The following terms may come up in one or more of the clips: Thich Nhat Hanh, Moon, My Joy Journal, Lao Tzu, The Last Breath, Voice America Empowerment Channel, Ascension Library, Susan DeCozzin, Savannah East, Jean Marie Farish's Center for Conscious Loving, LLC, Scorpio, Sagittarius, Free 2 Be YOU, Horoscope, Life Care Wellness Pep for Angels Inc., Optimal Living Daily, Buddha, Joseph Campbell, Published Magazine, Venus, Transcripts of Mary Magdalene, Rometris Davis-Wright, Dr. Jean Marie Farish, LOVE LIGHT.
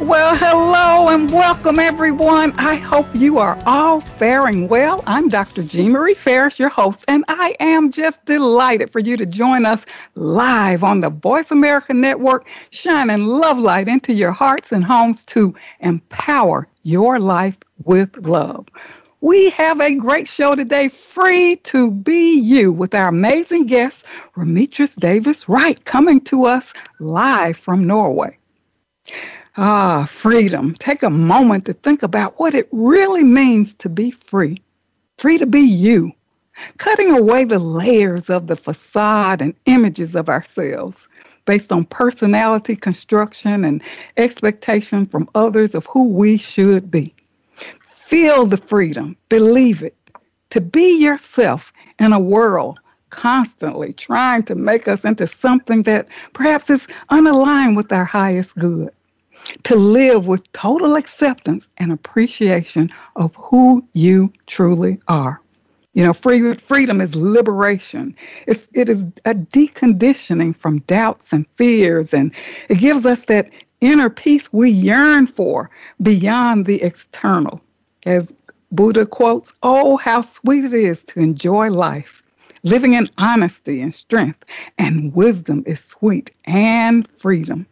Well, hello and welcome, everyone. I hope you are all faring well. I'm Dr. Jean Marie Farish, your host, and I am just delighted for you to join us live on the Voice America Network, shining love light into your hearts and homes to empower your life with love. We have a great show today, Free to Be You, with our amazing guest, Rometris Davis-Wright, coming to us live from Norway. Freedom. Take a moment to think about what it really means to be free. Free to be you. Cutting away the layers of the facade and images of ourselves based on personality construction and expectation from others of who we should be. Feel the freedom. Believe it. To be yourself in a world constantly trying to make us into something that perhaps is unaligned with our highest good. To live with total acceptance and appreciation of who you truly are. You know, freedom is liberation. It is a deconditioning from doubts and fears, and it gives us that inner peace we yearn for beyond the external. As Buddha quotes, "Oh, how sweet it is to enjoy life. Living in honesty and strength and wisdom is sweet and freedom."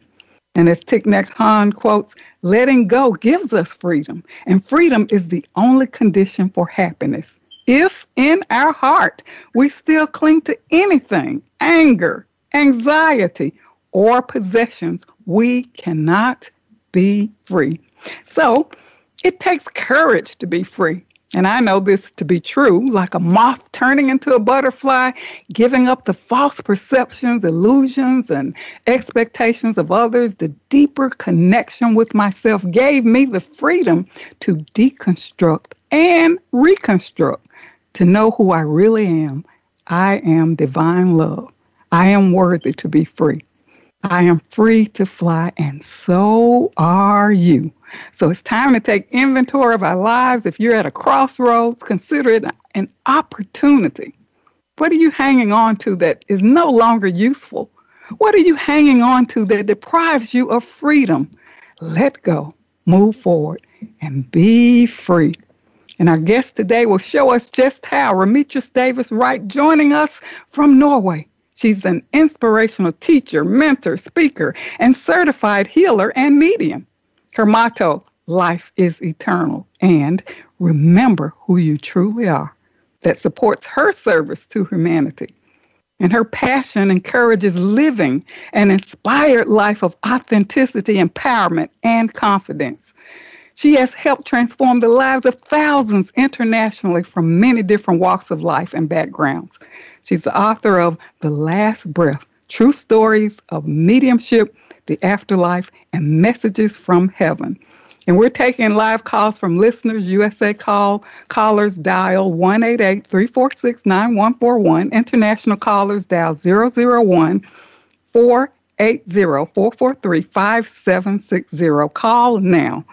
And as Thich Nhat Hanh quotes, "Letting go gives us freedom, and freedom is the only condition for happiness. If in our heart we still cling to anything, anger, anxiety, or possessions, we cannot be free." So it takes courage to be free. And I know this to be true, like a moth turning into a butterfly, giving up the false perceptions, illusions, and expectations of others. The deeper connection with myself gave me the freedom to deconstruct and reconstruct, to know who I really am. I am divine love. I am worthy to be free. I am free to fly, and so are you. So it's time to take inventory of our lives. If you're at a crossroads, consider it an opportunity. What are you hanging on to that is no longer useful? What are you hanging on to that deprives you of freedom? Let go, move forward, and be free. And our guest today will show us just how. Rometris Davis-Wright, joining us from Norway. She's an inspirational teacher, mentor, speaker, and certified healer and medium. Her motto, life is eternal, and remember who you truly are, that supports her service to humanity. And her passion encourages living an inspired life of authenticity, empowerment, and confidence. She has helped transform the lives of thousands internationally from many different walks of life and backgrounds. She's the author of The Last Breath, True Stories of Mediumship, the Afterlife, and Messages from Heaven. And we're taking live calls from listeners. USA callers dial 1-888-346-9141. International callers dial 001-480-443-5760. Call now.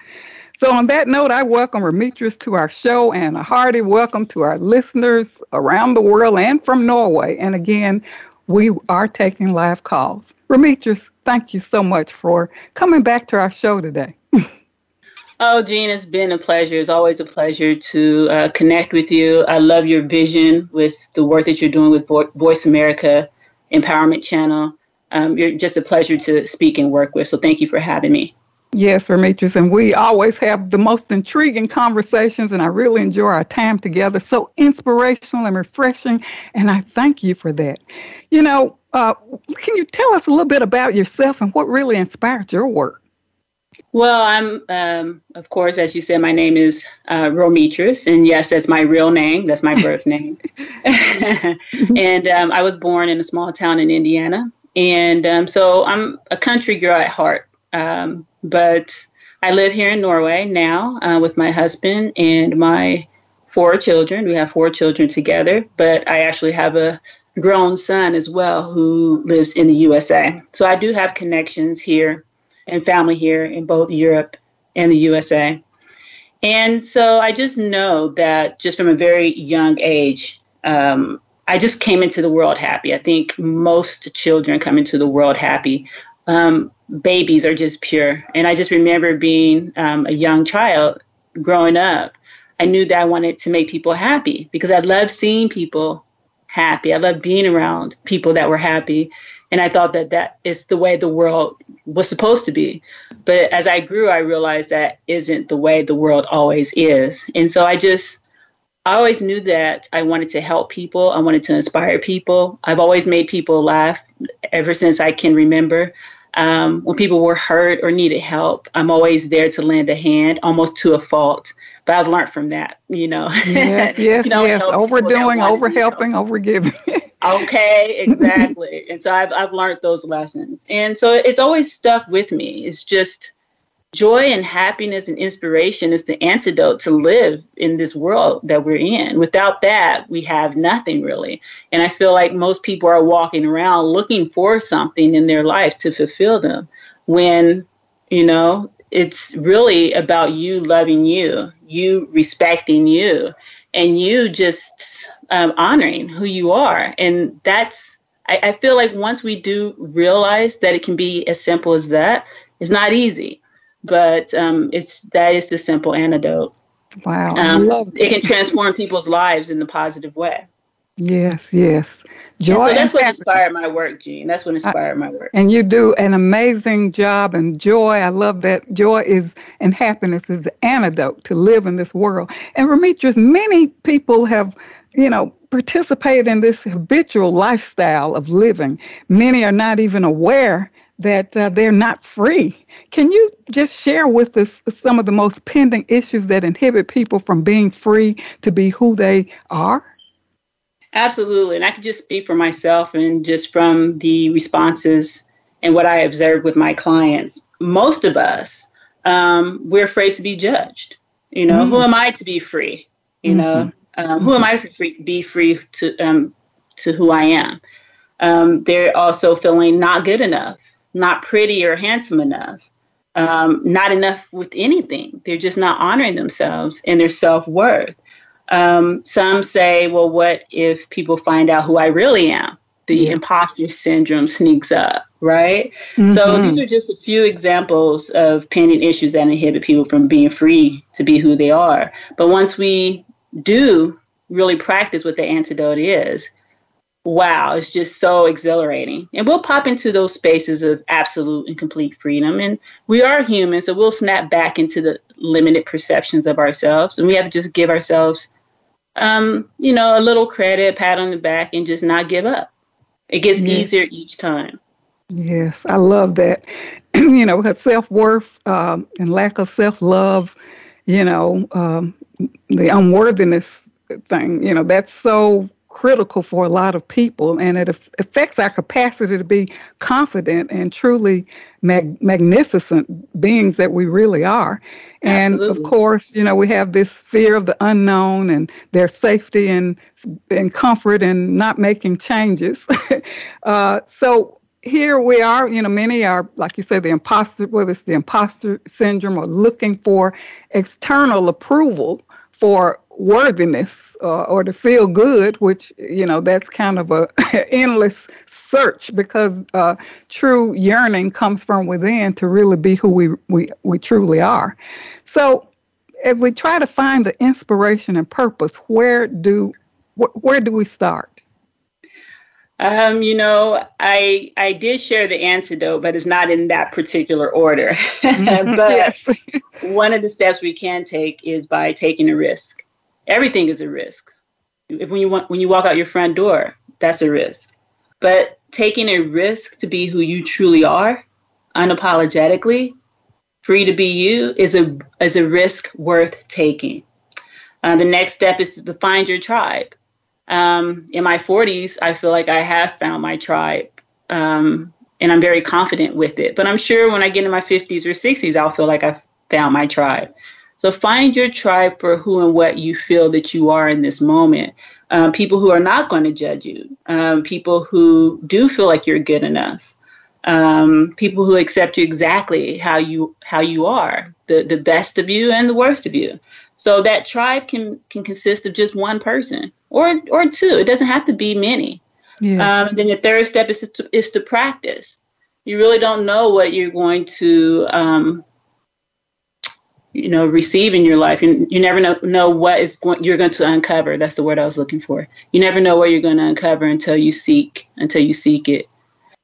So on that note, I welcome Rometris to our show, and a hearty welcome to our listeners around the world and from Norway. And again, we are taking live calls. Rometris, thank you so much for coming back to our show today. Oh, Jean, it's been a pleasure. It's always a pleasure to connect with you. I love your vision with the work that you're doing with Voice America Empowerment Channel. You're just a pleasure to speak and work with, so thank you for having me. Yes, Rometris, and we always have the most intriguing conversations, and I really enjoy our time together. So inspirational and refreshing, and I thank you for that. You know, can you tell us a little bit about yourself and what really inspired your work? Well, I'm, of course, as you said, my name is Rometris, and yes, that's my real name. That's my birth name. And I was born in a small town in Indiana, and so I'm a country girl at heart. But I live here in Norway now with my husband and my four children. We have four children together, but I actually have a grown son as well who lives in the USA. So I do have connections here and family here in both Europe and the USA. And so I just know that just from a very young age, I just came into the world happy. I think most children come into the world happy. Babies are just pure. And I just remember being a young child growing up. I knew that I wanted to make people happy because I loved seeing people happy. I loved being around people that were happy. And I thought that that is the way the world was supposed to be. But as I grew, I realized that isn't the way the world always is. And so I always knew that I wanted to help people. I wanted to inspire people. I've always made people laugh ever since I can remember. When people were hurt or needed help, I'm always there to lend a hand, almost to a fault. But I've learned from that, you know. Yes, yes, yes. Overdoing, overhelping, overgiving. Okay, exactly. And so I've learned those lessons. And so it's always stuck with me. It's just joy and happiness and inspiration is the antidote to live in this world that we're in. Without that, we have nothing really. And I feel like most people are walking around looking for something in their life to fulfill them when, you know, it's really about you loving you, you respecting you, and you just honoring who you are. And that's, I feel like once we do realize that it can be as simple as that, it's not easy, but that is the simple antidote. Wow. It can transform people's lives in a positive way. Yes, yes. Joy. So that's what inspired my work, Jean. That's what inspired my work. And you do an amazing job, and joy, I love that. Joy is, and happiness is the antidote to live in this world. And Rometris, many people have, you know, participated in this habitual lifestyle of living. Many are not even aware that they're not free. Can you just share with us some of the most pending issues that inhibit people from being free to be who they are? Absolutely. And I could just speak for myself and just from the responses and what I observed with my clients. Most of us, we're afraid to be judged. You know, mm-hmm. Who am I to be free? You mm-hmm. know, who am I to be free to who I am? They're also feeling not good enough, not pretty or handsome enough, not enough with anything. They're just not honoring themselves and their self-worth. Some say, well, what if people find out who I really am? The imposter syndrome sneaks up, right? Mm-hmm. So these are just a few examples of pending issues that inhibit people from being free to be who they are. But once we do really practice what the antidote is, wow, it's just so exhilarating. And we'll pop into those spaces of absolute and complete freedom. And we are human, so we'll snap back into the limited perceptions of ourselves. And we have to just give ourselves you know, a little credit, pat on the back, and just not give up. It gets easier each time. Yes, I love that. You know, her self-worth and lack of self-love, you know, the unworthiness thing, you know, that's so critical for a lot of people. And it affects our capacity to be confident and truly magnificent beings that we really are. And Absolutely. Of course, you know, we have this fear of the unknown and their safety and comfort and not making changes. So here we are, you know, many are, like you say, whether it's the imposter syndrome or looking for external approval for worthiness or to feel good, which, you know, that's kind of a endless search because true yearning comes from within to really be who we truly are. So as we try to find the inspiration and purpose, where do we start? You know, I did share the antidote, but it's not in that particular order. But one of the steps we can take is by taking a risk. Everything is a risk. When you walk out your front door, that's a risk. But taking a risk to be who you truly are, unapologetically, free to be you, is a risk worth taking. The next step is to find your tribe. In my 40s, I feel like I have found my tribe, and I'm very confident with it. But I'm sure when I get in my 50s or 60s, I'll feel like I've found my tribe. So find your tribe for who and what you feel that you are in this moment. People who are not going to judge you. People who do feel like you're good enough. People who accept you exactly how you are, the best of you and the worst of you. So that tribe can consist of just one person or two. It doesn't have to be many. Yeah. Then the third step is to practice. You really don't know what you're going to receive in your life. You never know what you're going to uncover. That's the word I was looking for. You never know what you're going to uncover until you seek it.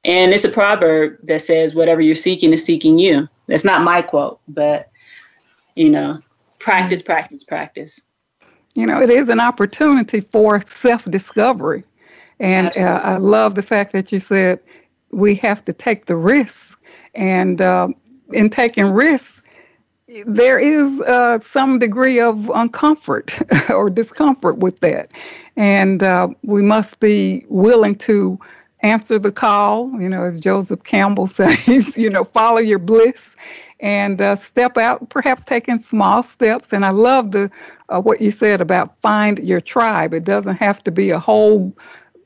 And it's a proverb that says, whatever you're seeking is seeking you. That's not my quote, but, practice, practice, practice. It is an opportunity for self-discovery. And I love the fact that you said we have to take the risks. And in taking risks, there is some degree of uncomfort or discomfort with that. And we must be willing to answer the call, as Joseph Campbell says, follow your bliss and step out, perhaps taking small steps. And I love what you said about find your tribe. It doesn't have to be a whole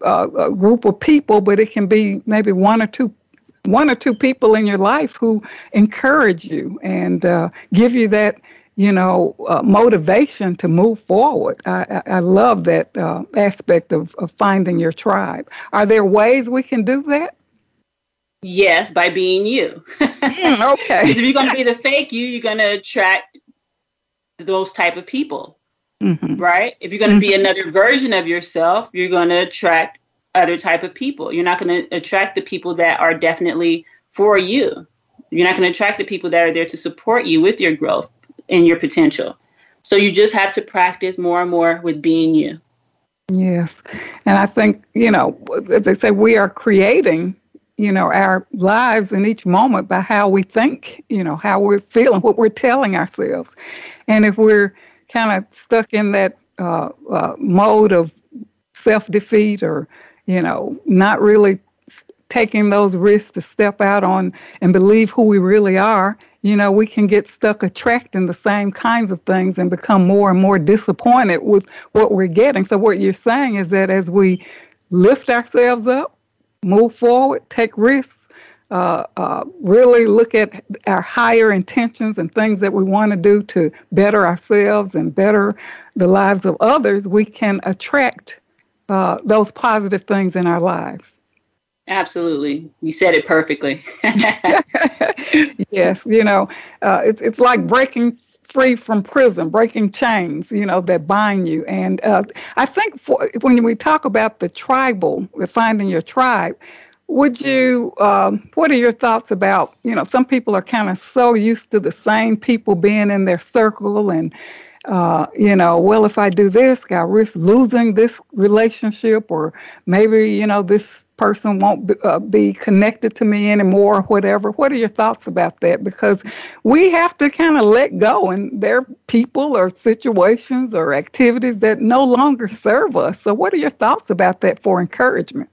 group of people, but it can be maybe one or two people in your life who encourage you and give you that, motivation to move forward. I love that aspect of finding your tribe. Are there ways we can do that? Yes, by being you. Okay. If you're going to be the fake you, you're going to attract those type of people, mm-hmm. right? If you're going to mm-hmm. be another version of yourself, you're going to attract other type of people. You're not going to attract the people that are definitely for you. You're not going to attract the people that are there to support you with your growth and your potential. So you just have to practice more and more with being you. Yes. And I think, as they say, we are creating, our lives in each moment by how we think, how we're feeling, what we're telling ourselves. And if we're kind of stuck in that mode of self-defeat or, not really taking those risks to step out on and believe who we really are, we can get stuck attracting the same kinds of things and become more and more disappointed with what we're getting. So what you're saying is that as we lift ourselves up, move forward, take risks, really look at our higher intentions and things that we want to do to better ourselves and better the lives of others, we can attract those positive things in our lives. Absolutely. You said it perfectly. Yes. It's like breaking free from prison, breaking chains, that bind you. And I think when we talk about the tribal, finding your tribe, would you, what are your thoughts about, some people are kind of so used to the same people being in their circle and, well, if I do this, I risk losing this relationship, or maybe, this person won't be connected to me anymore, or whatever. What are your thoughts about that? Because we have to kind of let go, and there are people or situations or activities that no longer serve us. So what are your thoughts about that for encouragement?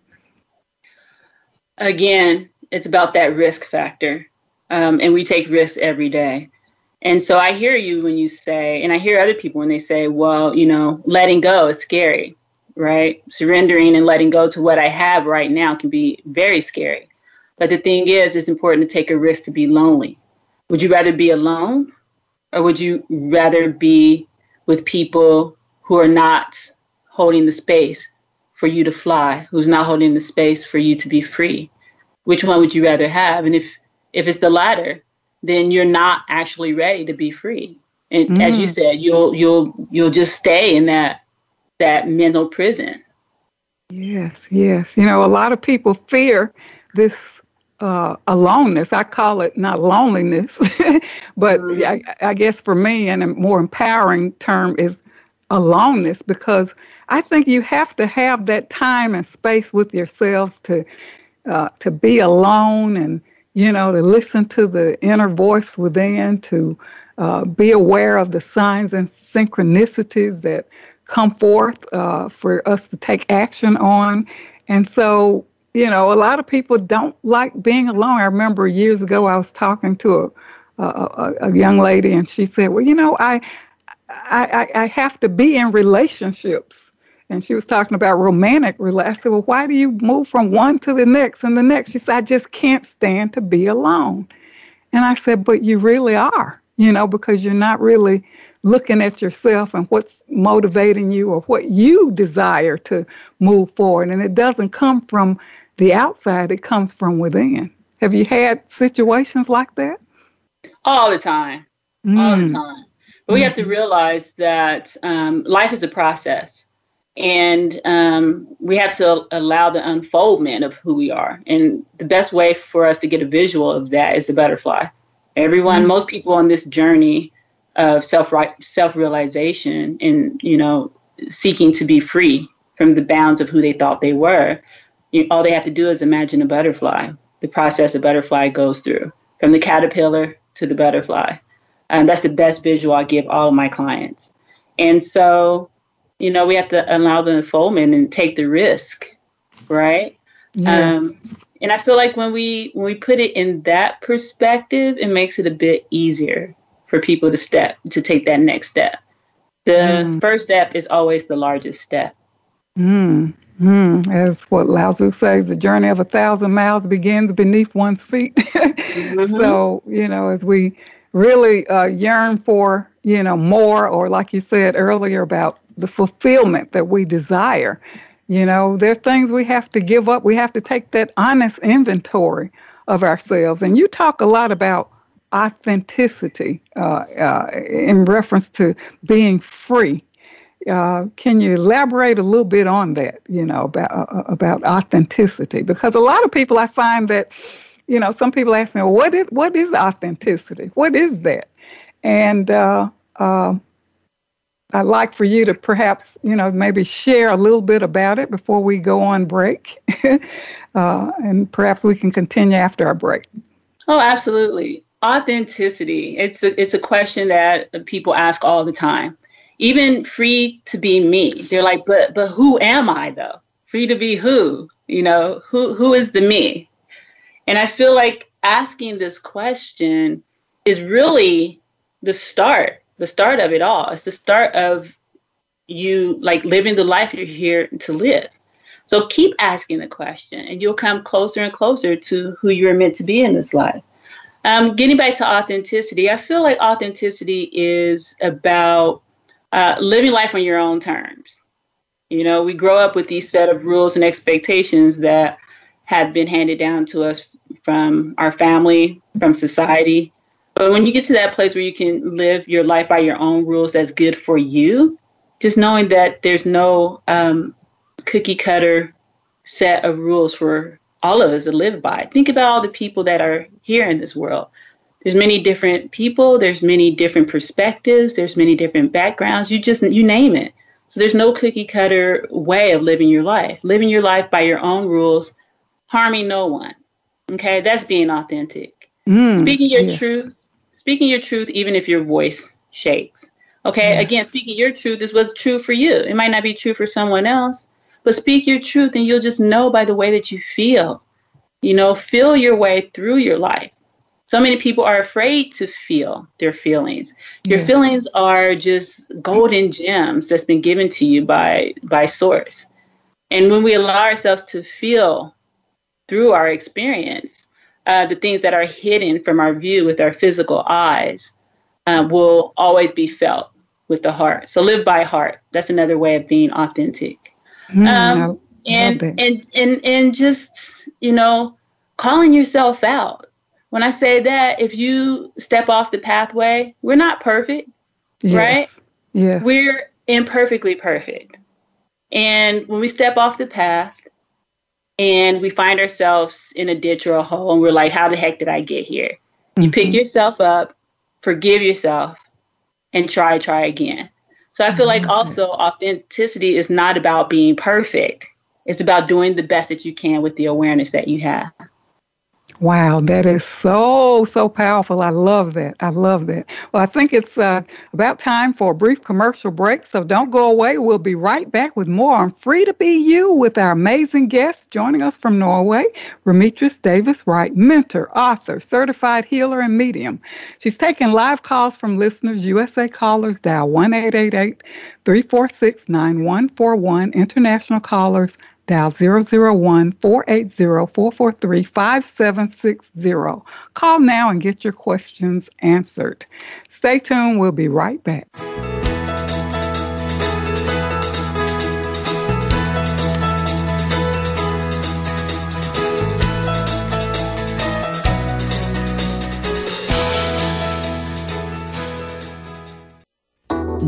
Again, it's about that risk factor, and we take risks every day. And so I hear you when you say, and I hear other people when they say, well, letting go is scary, right? Surrendering and letting go to what I have right now can be very scary. But the thing is, it's important to take a risk to be lonely. Would you rather be alone, or would you rather be with people who are not holding the space for you to fly, who's not holding the space for you to be free? Which one would you rather have? And if it's the latter, then you're not actually ready to be free. And as you said, you'll just stay in that mental prison. Yes, yes. A lot of people fear this aloneness. I call it not loneliness, but I guess for me, and a more empowering term is aloneness, because I think you have to have that time and space with yourselves to be alone and, to listen to the inner voice within, to be aware of the signs and synchronicities that come forth for us to take action on. And so, a lot of people don't like being alone. I remember years ago I was talking to a young lady, and she said, well, you know, I have to be in relationships. And she was talking about romantic relationships. I said, well, why do you move from one to the next and the next? She said, I just can't stand to be alone. And I said, but you really are, you know, because you're not really looking at yourself and what's motivating you or what you desire to move forward. And it doesn't come from the outside. It comes from within. Have you had situations like that? All the time. All the time. But we have to realize that life is a process. And we have to allow the unfoldment of who we are. And the best way for us to get a visual of that is the butterfly. Most people on this journey of self-realization and, you know, seeking to be free from the bounds of who they thought they were, all they have to do is imagine a butterfly, the process a butterfly goes through, from the caterpillar to the butterfly. That's the best visual I give all of my clients. And so, you know, we have to allow the unfoldment and take the risk, right? Yes. And I feel like when we put it in that perspective, it makes it a bit easier for people to take that next step. The first step is always the largest step. That's what Lao Tzu says, the journey of 1,000 miles begins beneath one's feet. So, you know, as we really yearn for, you know, more, or like you said earlier about the fulfillment that we desire. You know, there are things we have to give up. We have to take that honest inventory of ourselves. And you talk a lot about authenticity in reference to being free. Can you elaborate a little bit on that, you know, about authenticity? Because a lot of people, I find that, you know, some people ask me, well, what is authenticity? What is that? And I'd like for you to perhaps, you know, maybe share a little bit about it before we go on break. And perhaps we can continue after our break. Oh, absolutely. Authenticity. It's a question that people ask all the time. Even free to be me. They're like, but who am I though? Free to be who? You know, who is the me? And I feel like asking this question is really the start of it all. It's the start of you like living the life you're here to live. So keep asking the question and you'll come closer and closer to who you're meant to be in this life. Getting back to authenticity, I feel like authenticity is about living life on your own terms. You know, we grow up with these set of rules and expectations that have been handed down to us from our family, from society. But when you get to that place where you can live your life by your own rules, that's good for you, just knowing that there's no cookie cutter set of rules for all of us to live by. Think about all the people that are here in this world. There's many different people. There's many different perspectives. There's many different backgrounds. You name it. So there's no cookie cutter way of living your life. Living your life by your own rules, harming no one. Okay, that's being authentic. Speaking your truth. Speaking your truth, even if your voice shakes. Okay, Again, speaking your truth is what's true for you. It might not be true for someone else, but speak your truth and you'll just know by the way that you feel. You know, feel your way through your life. So many people are afraid to feel their feelings. Your feelings are just golden gems that's been given to you by source. And when we allow ourselves to feel through our experience, the things that are hidden from our view with our physical eyes will always be felt with the heart. So live by heart. That's another way of being authentic. And just, you know, calling yourself out. When I say that, if you step off the pathway, we're not perfect, right? Yeah. We're imperfectly perfect. And when we step off the path, and we find ourselves in a ditch or a hole, and we're like, how the heck did I get here? You pick yourself up, forgive yourself, and try again. So I feel like also authenticity is not about being perfect. It's about doing the best that you can with the awareness that you have. Wow, that is so powerful. I love that. Well, I think it's about time for a brief commercial break, so don't go away. We'll be right back with more on Free to Be You with our amazing guest joining us from Norway, Rometris Davis-Wright, mentor, author, certified healer, and medium. She's taking live calls from listeners. USA callers, dial 1-888-346-9141. International callers, dial 001-480-443-5760. Call now and get your questions answered. Stay tuned. We'll be right back.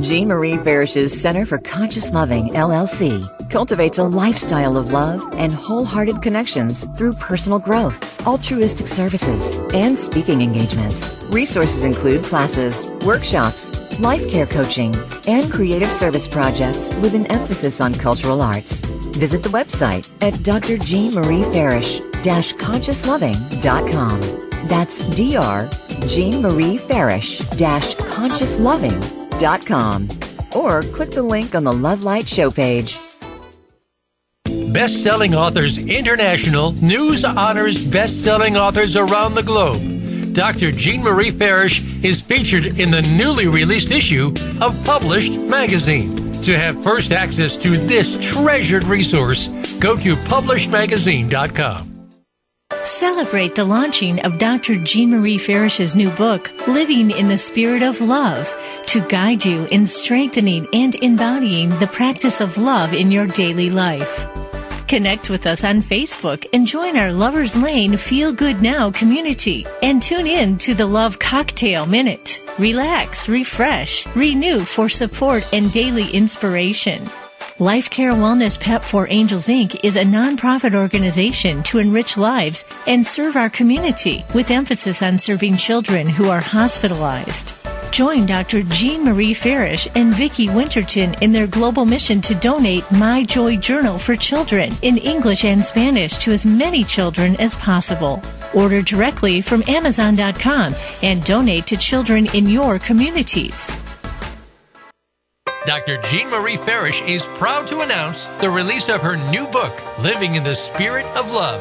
Jean Marie Farish's Center for Conscious Loving, LLC, cultivates a lifestyle of love and wholehearted connections through personal growth, altruistic services, and speaking engagements. Resources include classes, workshops, life care coaching, and creative service projects with an emphasis on cultural arts. Visit the website at drjeanmariefarish-consciousloving.com. That's drjeanmariefarish-consciousloving.com, or click the link on the Love Light show page. Best-Selling Authors International news honors best-selling authors around the globe. Dr. Jean Marie Farish is featured in the newly released issue of Published Magazine. To have first access to this treasured resource, go to PublishedMagazine.com. Celebrate the launching of Dr. Jean Marie Farish's new book, Living in the Spirit of Love, to guide you in strengthening and embodying the practice of love in your daily life. Connect with us on Facebook and join our Lover's Lane Feel Good Now community and tune in to the Love Cocktail Minute. Relax, refresh, renew for support and daily inspiration. Life Care Wellness Pep for Angels Inc. is a nonprofit organization to enrich lives and serve our community with emphasis on serving children who are hospitalized. Join Dr. Jean Marie Farish and Vicki Winterton in their global mission to donate My Joy Journal for children in English and Spanish to as many children as possible. Order directly from Amazon.com and donate to children in your communities. Dr. Jean Marie Farish is proud to announce the release of her new book, Living in the Spirit of Love,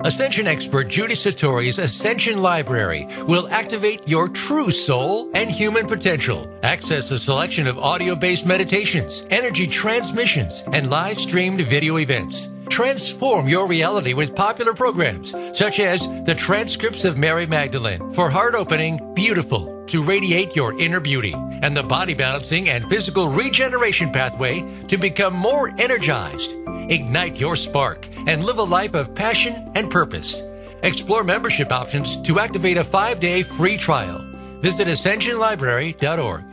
Ascension expert Judy Satori's Ascension Library will activate your true soul and human potential. Access a selection of audio-based meditations, energy transmissions, and live-streamed video events. Transform your reality with popular programs such as the Transcripts of Mary Magdalene for heart-opening, beautiful, to radiate your inner beauty, and the body balancing and physical regeneration pathway to become more energized. Ignite your spark and live a life of passion and purpose. Explore membership options to activate a 5-day free trial. Visit ascensionlibrary.org.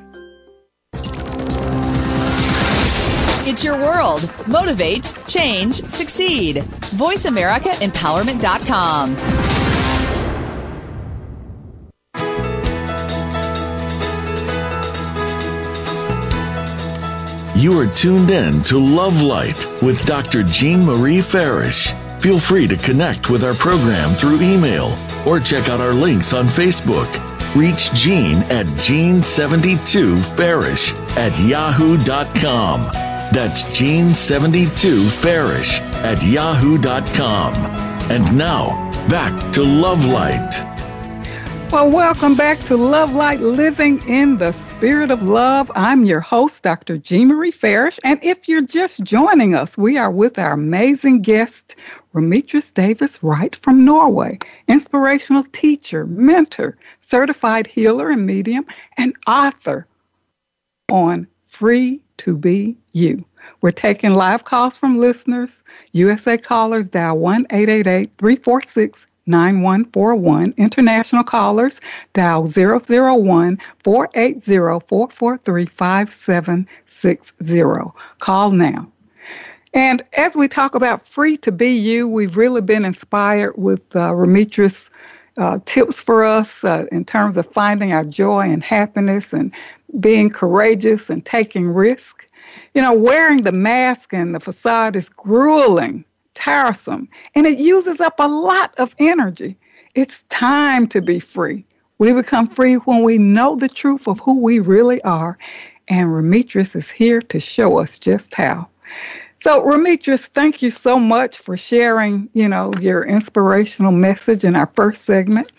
It's your world. Motivate, change, succeed. VoiceAmericaEmpowerment.com. You are tuned in to Love Light with Dr. Jean Marie Farish. Feel free to connect with our program through email or check out our links on Facebook. Reach Jean at Jean72Farish@yahoo.com. That's Jean72Farish@yahoo.com. And now, back to Love Light. Well, welcome back to Love Light, Living in the Spirit of Love. I'm your host, Dr. Jean Marie Farish, and if you're just joining us, we are with our amazing guest, Rometris Davis-Wright from Norway, inspirational teacher, mentor, certified healer and medium, and author on Free to Be You. We're taking live calls from listeners. USA callers, dial 1-888-346-9141. 9141. International callers, dial 001-480-443-5760. Call now. And as we talk about Free to Be You, we've really been inspired with Rometris' tips for us in terms of finding our joy and happiness and being courageous and taking risk. You know, wearing the mask and the facade is grueling, tiresome, and it uses up a lot of energy. It's time to be free. We become free when we know the truth of who we really are, and Rometris is here to show us just how. So, Rometris, thank you so much for sharing, you know, your inspirational message in our first segment.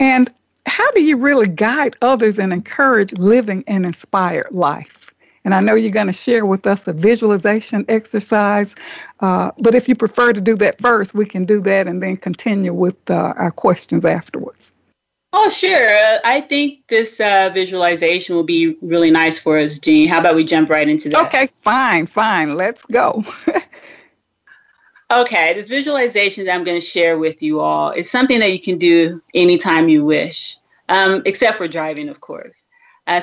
And how do you really guide others and encourage living an inspired life? And I know you're going to share with us a visualization exercise, but if you prefer to do that first, we can do that and then continue with our questions afterwards. Oh, sure. I think this visualization will be really nice for us, Jean. How about we jump right into that? Okay, fine. Let's go. Okay, this visualization that I'm going to share with you all is something that you can do anytime you wish, except for driving, of course.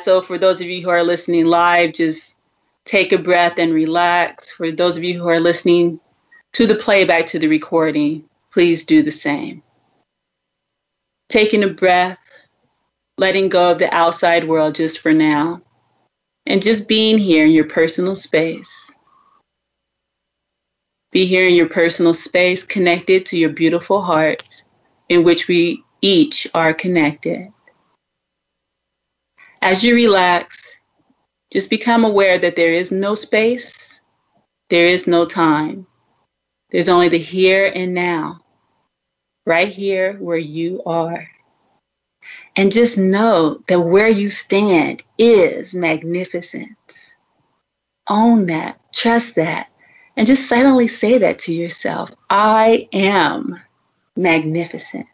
So for those of you who are listening live, just take a breath and relax. For those of you who are listening to the playback, to the recording, please do the same. Taking a breath, letting go of the outside world just for now, and just being here in your personal space. Be here in your personal space, connected to your beautiful heart, in which we each are connected. As you relax, just become aware that there is no space, there is no time. There's only the here and now. Right here where you are. And just know that where you stand is magnificent. Own that, trust that, and just silently say that to yourself. I am magnificent.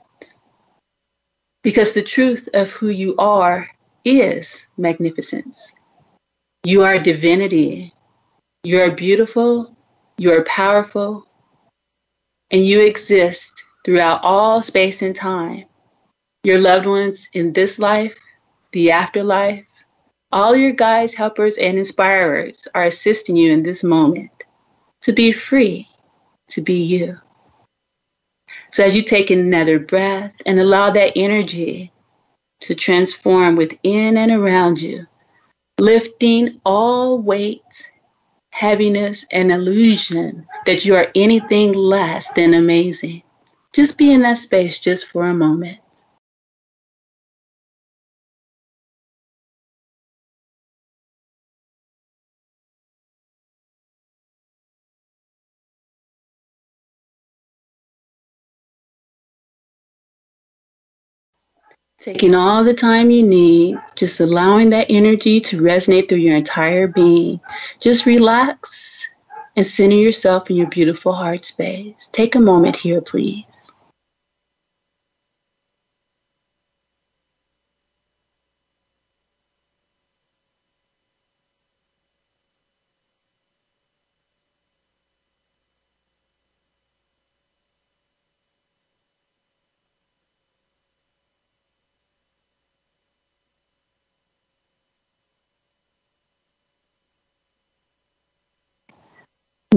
Because the truth of who you are is magnificence. You are divinity. You are beautiful. You are powerful. And you exist throughout all space and time, your loved ones in this life, the afterlife, all your guides, helpers, and inspirers are assisting you in this moment to be free, to be you. So as you take another breath and allow that energy to transform within and around you, lifting all weight, heaviness, and illusion that you are anything less than amazing. Just be in that space just for a moment. Taking all the time you need, just allowing that energy to resonate through your entire being. Just relax and center yourself in your beautiful heart space. Take a moment here, please.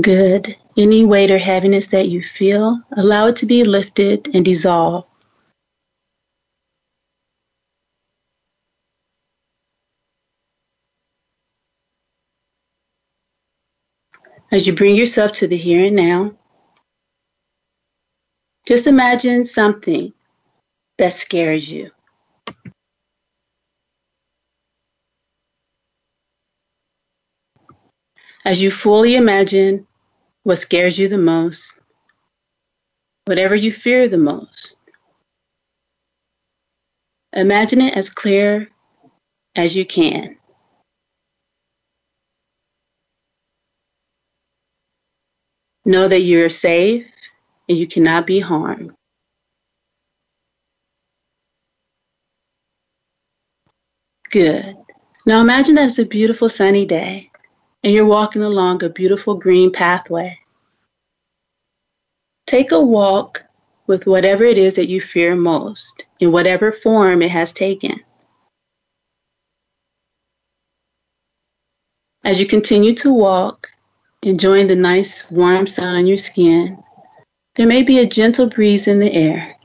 Good. Any weight or heaviness that you feel, allow it to be lifted and dissolve. As you bring yourself to the here and now, just imagine something that scares you. As you fully imagine what scares you the most, whatever you fear the most, imagine it as clear as you can. Know that you are safe and you cannot be harmed. Good. Now imagine that it's a beautiful sunny day. And you're walking along a beautiful green pathway. Take a walk with whatever it is that you fear most, in whatever form it has taken. As you continue to walk, enjoying the nice warm sun on your skin, there may be a gentle breeze in the air.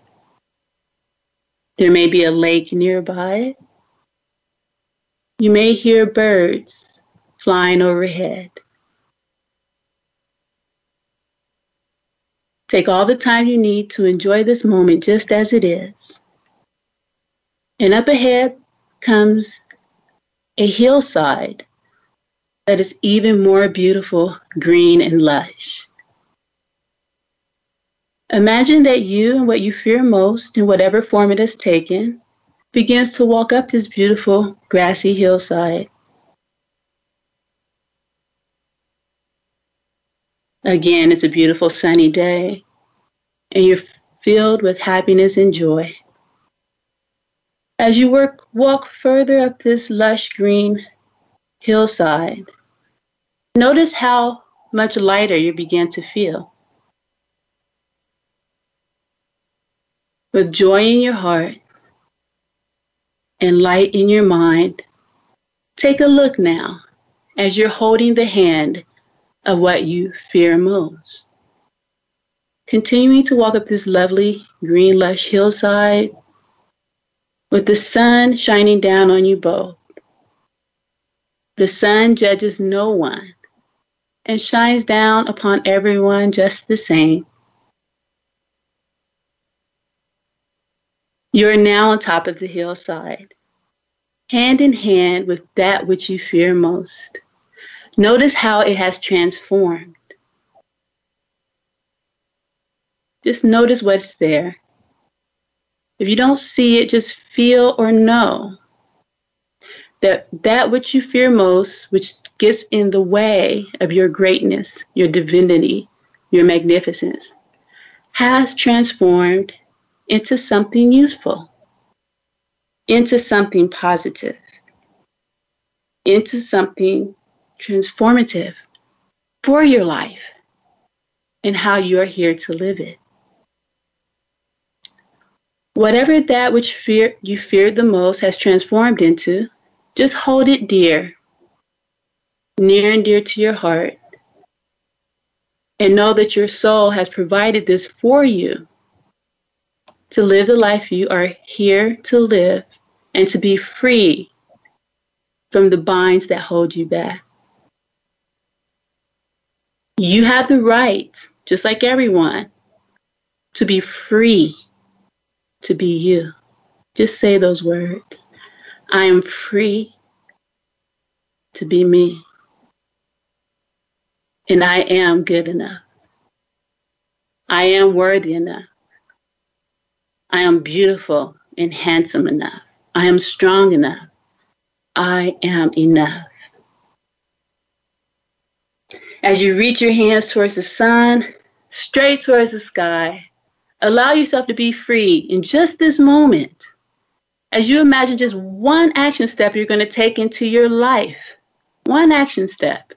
There may be a lake nearby. You may hear birds flying overhead. Take all the time you need to enjoy this moment just as it is. And up ahead comes a hillside that is even more beautiful, green, and lush. Imagine that you and what you fear most, in whatever form it has taken, begins to walk up this beautiful, grassy hillside. Again, it's a beautiful sunny day, and you're filled with happiness and joy. As you walk further up this lush green hillside, notice how much lighter you begin to feel. With joy in your heart and light in your mind, take a look now as you're holding the hand of what you fear most. Continuing to walk up this lovely green lush hillside with the sun shining down on you both. The sun judges no one and shines down upon everyone just the same. You are now on top of the hillside, hand in hand with that which you fear most. Notice how it has transformed. Just notice what's there. If you don't see it, just feel or know that that which you fear most, which gets in the way of your greatness, your divinity, your magnificence, has transformed into something useful, into something positive, into something transformative for your life and how you are here to live it. Whatever that which you feared the most has transformed into, just hold it dear, near and dear to your heart, and know that your soul has provided this for you to live the life you are here to live and to be free from the binds that hold you back. You have the right, just like everyone, to be free, to be you. Just say those words. I am free to be me. And I am good enough. I am worthy enough. I am beautiful and handsome enough. I am strong enough. I am enough. As you reach your hands towards the sun, straight towards the sky, allow yourself to be free in just this moment. As you imagine just one action step you're going to take into your life, one action step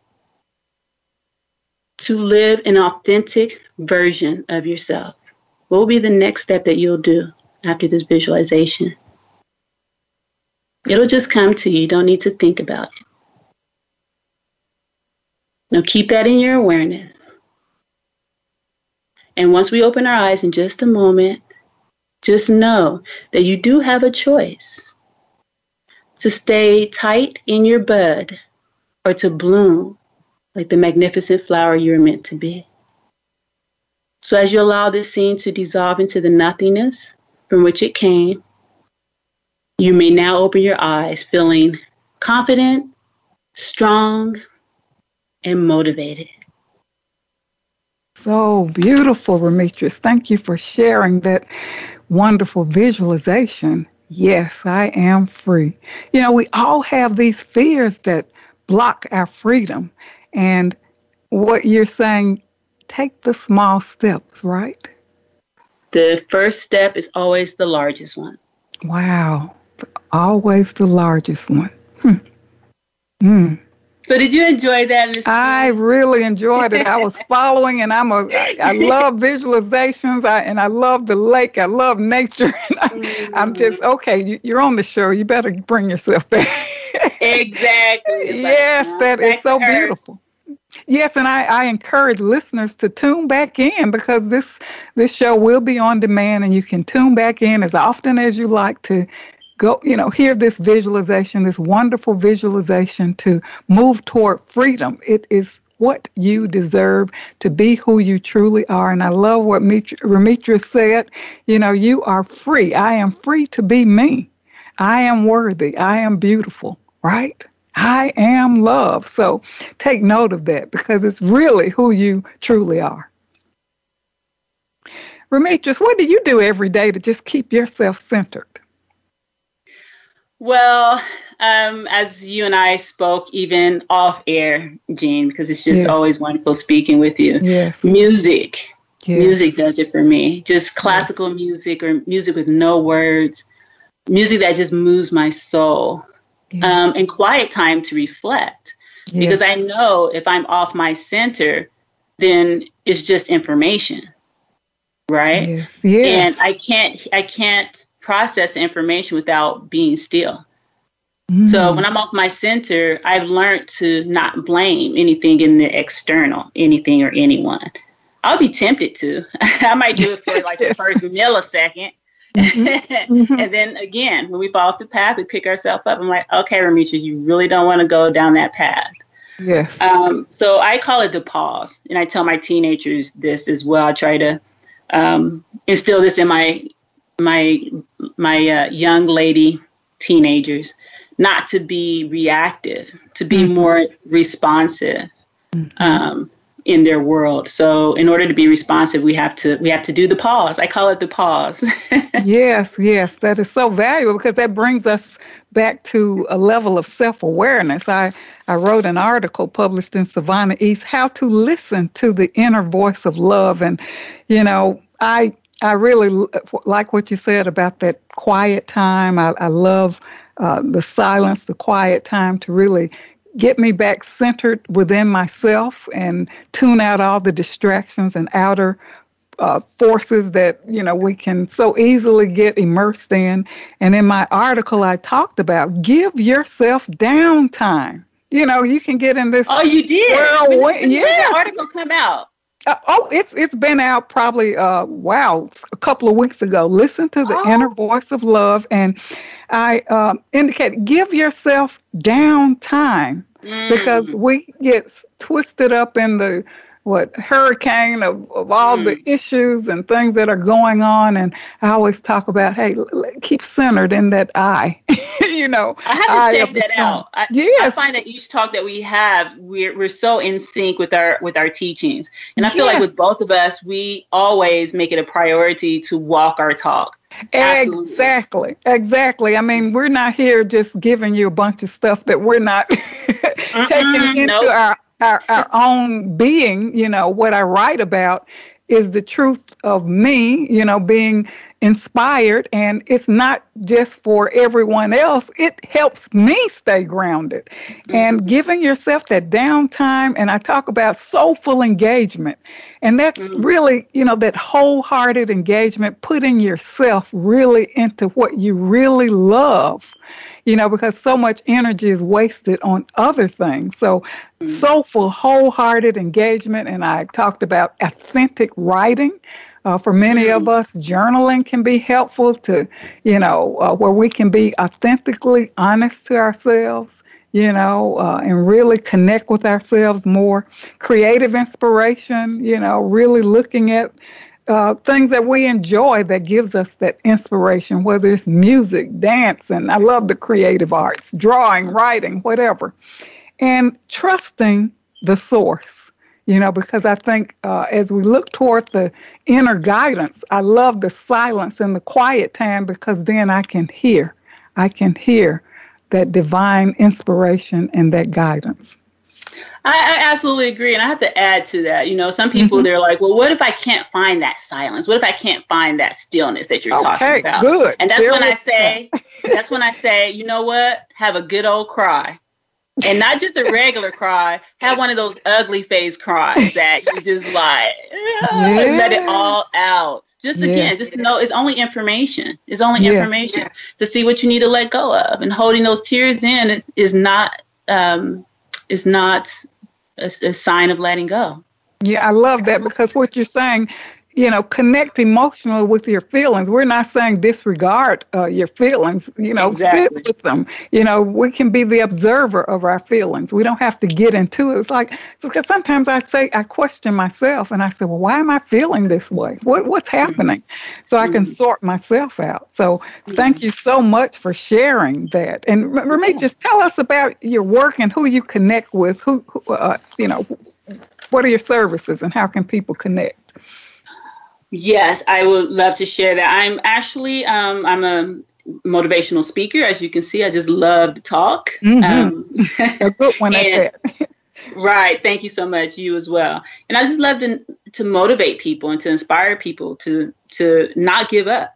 to live an authentic version of yourself. What will be the next step that you'll do after this visualization? It'll just come to you. You don't need to think about it. Now keep that in your awareness. And once we open our eyes in just a moment, just know that you do have a choice to stay tight in your bud or to bloom like the magnificent flower you're meant to be. So as you allow this scene to dissolve into the nothingness from which it came, you may now open your eyes feeling confident, strong, and motivated. So beautiful, Rometris. Thank you for sharing that wonderful visualization. Yes, I am free. You know, we all have these fears that block our freedom. And what you're saying, take the small steps, right? The first step is always the largest one. Wow. Always the largest one. So did you enjoy that, Ms. I really enjoyed it. I was following, and I love visualizations, and I love the lake. I love nature. I'm just, okay, you're on the show. You better bring yourself back. Exactly. Yes, like, that is so beautiful. Yes, and I encourage listeners to tune back in, because this show will be on demand, and you can tune back in as often as you like to go, hear this visualization, this wonderful visualization to move toward freedom. It is what you deserve to be who you truly are. And I love what Rometris said. You are free. I am free to be me. I am worthy. I am beautiful, right? I am love. So take note of that, because it's really who you truly are. Rometris, what do you do every day to just keep yourself centered? Well, as you and I spoke, even off air, Jean, because it's just always wonderful speaking with you. Yes. Music. Yes. Music does it for me. Just classical music, or music with no words. Music that just moves my soul. Yes. And quiet time to reflect. Yes. Because I know if I'm off my center, then it's just information. Right? Yes. Yes. And I can't process information without being still. So when I'm off my center, I've learned to not blame anything in the external, anything or anyone. I'll be tempted to. I might do it for like the first millisecond. Mm-hmm. And then again, when we fall off the path, we pick ourselves up. I'm like, okay, Rometris, you really don't want to go down that path. Yes. So I call it the pause. And I tell my teenagers this as well. I try to instill this in my young lady teenagers, not to be reactive, to be more responsive in their world. So in order to be responsive, we have to do the pause. I call it the pause. Yes, that is so valuable, because that brings us back to a level of self-awareness. I wrote an article published in Savannah East, How to Listen to the Inner Voice of Love. And, I really like what you said about that quiet time. I love the silence, the quiet time to really get me back centered within myself and tune out all the distractions and outer forces that, we can so easily get immersed in. And in my article, I talked about give yourself downtime. You can get in this. Oh, you did? When did the article come out? It's been out probably, a couple of weeks ago. Listen to the Inner Voice of Love. And I indicate, give yourself downtime, because we get twisted up in the hurricane of all the issues and things that are going on. And I always talk about, hey, keep centered in that I. I have to check that out. I find that each talk that we have, we're so in sync with our teachings. And I feel like with both of us, we always make it a priority to walk our talk. Absolutely. Exactly. I mean, we're not here just giving you a bunch of stuff that we're not taking into our own being. What I write about is the truth of me, being inspired. And it's not just for everyone else. It helps me stay grounded. And giving yourself that downtime. And I talk about soulful engagement. And that's really, that wholehearted engagement, putting yourself really into what you really love, because so much energy is wasted on other things. So soulful, wholehearted engagement. And I talked about authentic writing. For many of us, journaling can be helpful to, where we can be authentically honest to ourselves, and really connect with ourselves more. Creative inspiration, really looking at things that we enjoy that gives us that inspiration, whether it's music, dance, and I love the creative arts, drawing, writing, whatever. And trusting the source. Because I think as we look toward the inner guidance, I love the silence and the quiet time, because then I can hear that divine inspiration and that guidance. I absolutely agree. And I have to add to that, some people, they're like, well, what if I can't find that silence? What if I can't find that stillness that you're talking about? Good. And that's when I say, you know what? Have a good old cry. And not just a regular cry, have one of those ugly face cries that you just like, let it all out. Just again, just to know it's only information. It's only information to see what you need to let go of. And holding those tears in is not a sign of letting go. Yeah, I love that, because what you're saying, you know, connect emotionally with your feelings. We're not saying disregard your feelings, you know, sit with them. You know, we can be the observer of our feelings. We don't have to get into it. It's like, because sometimes I say, I question myself and I say, well, why am I feeling this way? What's happening? So I can sort myself out. So thank you so much for sharing that. And Ramit, just tell us about your work and who you connect with, who you know, what are your services and how can people connect? Yes, I would love to share that. I'm actually, I'm a motivational speaker. As you can see, I just love to talk. Mm-hmm. A good one at that. Right. Thank you so much. You as well. And I just love to motivate people and to inspire people to not give up,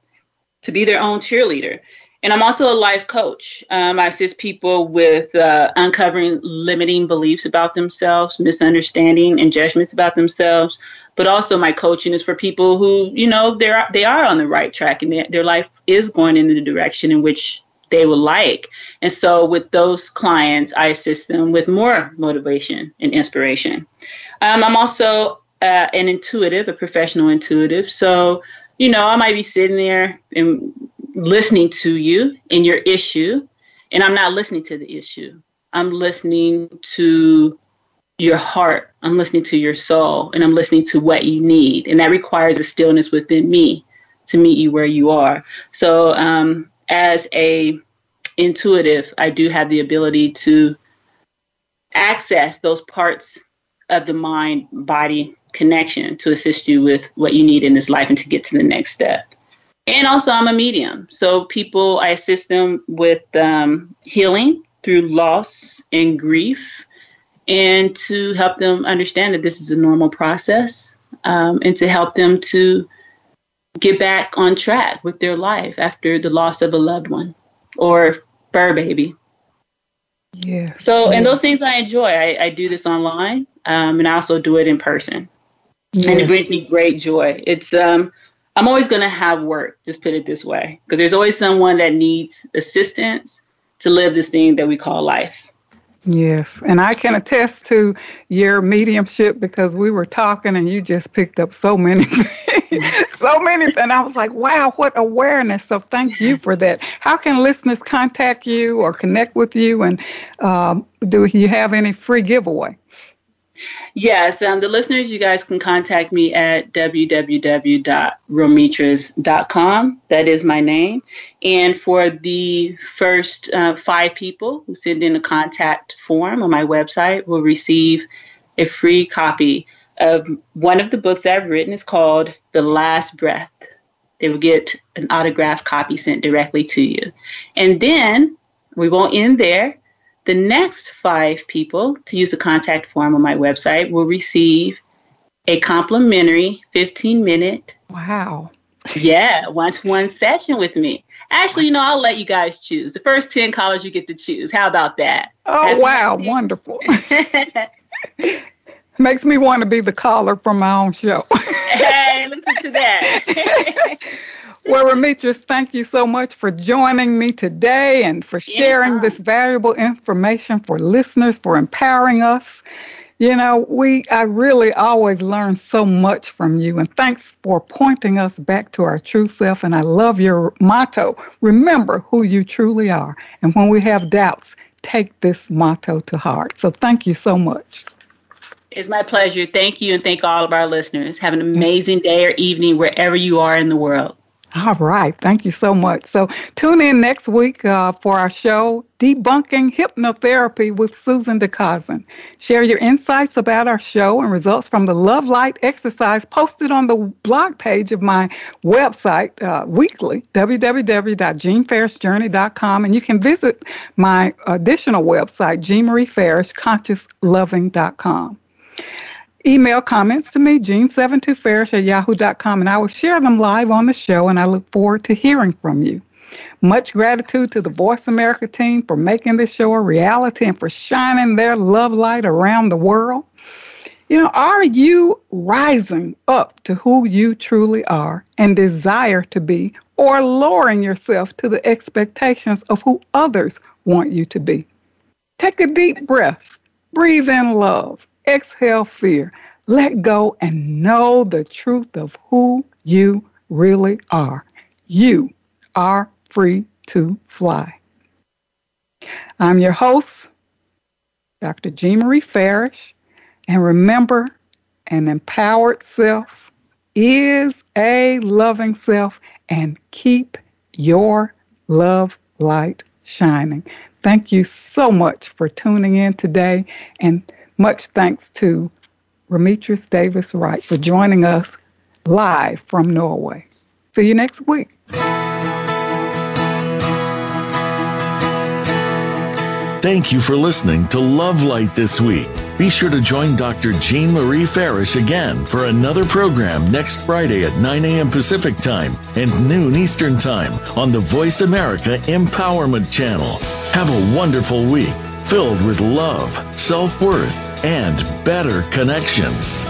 to be their own cheerleader. And I'm also a life coach. I assist people with uncovering limiting beliefs about themselves, misunderstanding and judgments about themselves. But also my coaching is for people who, you know, they are on the right track and their life is going in the direction in which they would like. And so with those clients, I assist them with more motivation and inspiration. I'm also an intuitive, a professional intuitive. So, you know, I might be sitting there and listening to you and your issue, and I'm not listening to the issue. I'm listening to your heart. I'm listening to your soul, and I'm listening to what you need. And that requires a stillness within me to meet you where you are. So as a intuitive, I do have the ability to access those parts of the mind body connection to assist you with what you need in this life and to get to the next step. And also I'm a medium. So people, I assist them with healing through loss and grief, and to help them understand that this is a normal process, and to help them to get back on track with their life after the loss of a loved one or fur baby. Yeah. So, and those things I enjoy. I do this online, and I also do it in person. Yeah. And it brings me great joy. It's I'm always going to have work, just put it this way, because there's always someone that needs assistance to live this thing that we call life. Yes, and I can attest to your mediumship, because we were talking and you just picked up so many things, and I was like, wow, what awareness. So thank you for that. How can listeners contact you or connect with you, and do you have any free giveaway? Yes, the listeners, you guys can contact me at www.rometris.com. That is my name. And for the first 5 people who send in a contact form on my website will receive a free copy of one of the books I've written. It's called The Last Breath. They will get an autographed copy sent directly to you. And then we won't end there. The next 5 people to use the contact form on my website will receive a complimentary 15-minute. Wow. Yeah, one-to-one session with me. Actually, you know, I'll let you guys choose. The first 10 callers you get to choose. How about that? Oh, wow. Wonderful. Makes me want to be the caller for my own show. Hey, listen to that. Well, Rometris, thank you so much for joining me today and for sharing this valuable information for listeners, for empowering us. You know, I really always learn so much from you, and thanks for pointing us back to our true self. And I love your motto, remember who you truly are. And when we have doubts, take this motto to heart. So thank you so much. It's my pleasure. Thank you, and thank all of our listeners. Have an amazing day or evening wherever you are in the world. All right. Thank you so much. So tune in next week for our show, Debunking Hypnotherapy with Susan DeCozzin. Share your insights about our show and results from the Love Light exercise posted on the blog page of my website weekly, www.jeanfarishjourney.com. And you can visit my additional website, Jean Marie Farish, consciousloving.com. Email comments to me, jean72farish@yahoo.com, and I will share them live on the show, and I look forward to hearing from you. Much gratitude to the Voice America team for making this show a reality and for shining their love light around the world. You know, are you rising up to who you truly are and desire to be, or lowering yourself to the expectations of who others want you to be? Take a deep breath. Breathe in love. Exhale fear. Let go and know the truth of who you really are. You are free to fly. I'm your host, Dr. Jean Marie Farish, and remember, an empowered self is a loving self, and keep your love light shining. Thank you so much for tuning in today, and much thanks to Rometris Davis-Wright for joining us live from Norway. See you next week. Thank you for listening to Love Light this week. Be sure to join Dr. Jean Marie Farish again for another program next Friday at 9 a.m. Pacific Time and noon Eastern Time on the Voice America Empowerment Channel. Have a wonderful week filled with love, self-worth, and better connections.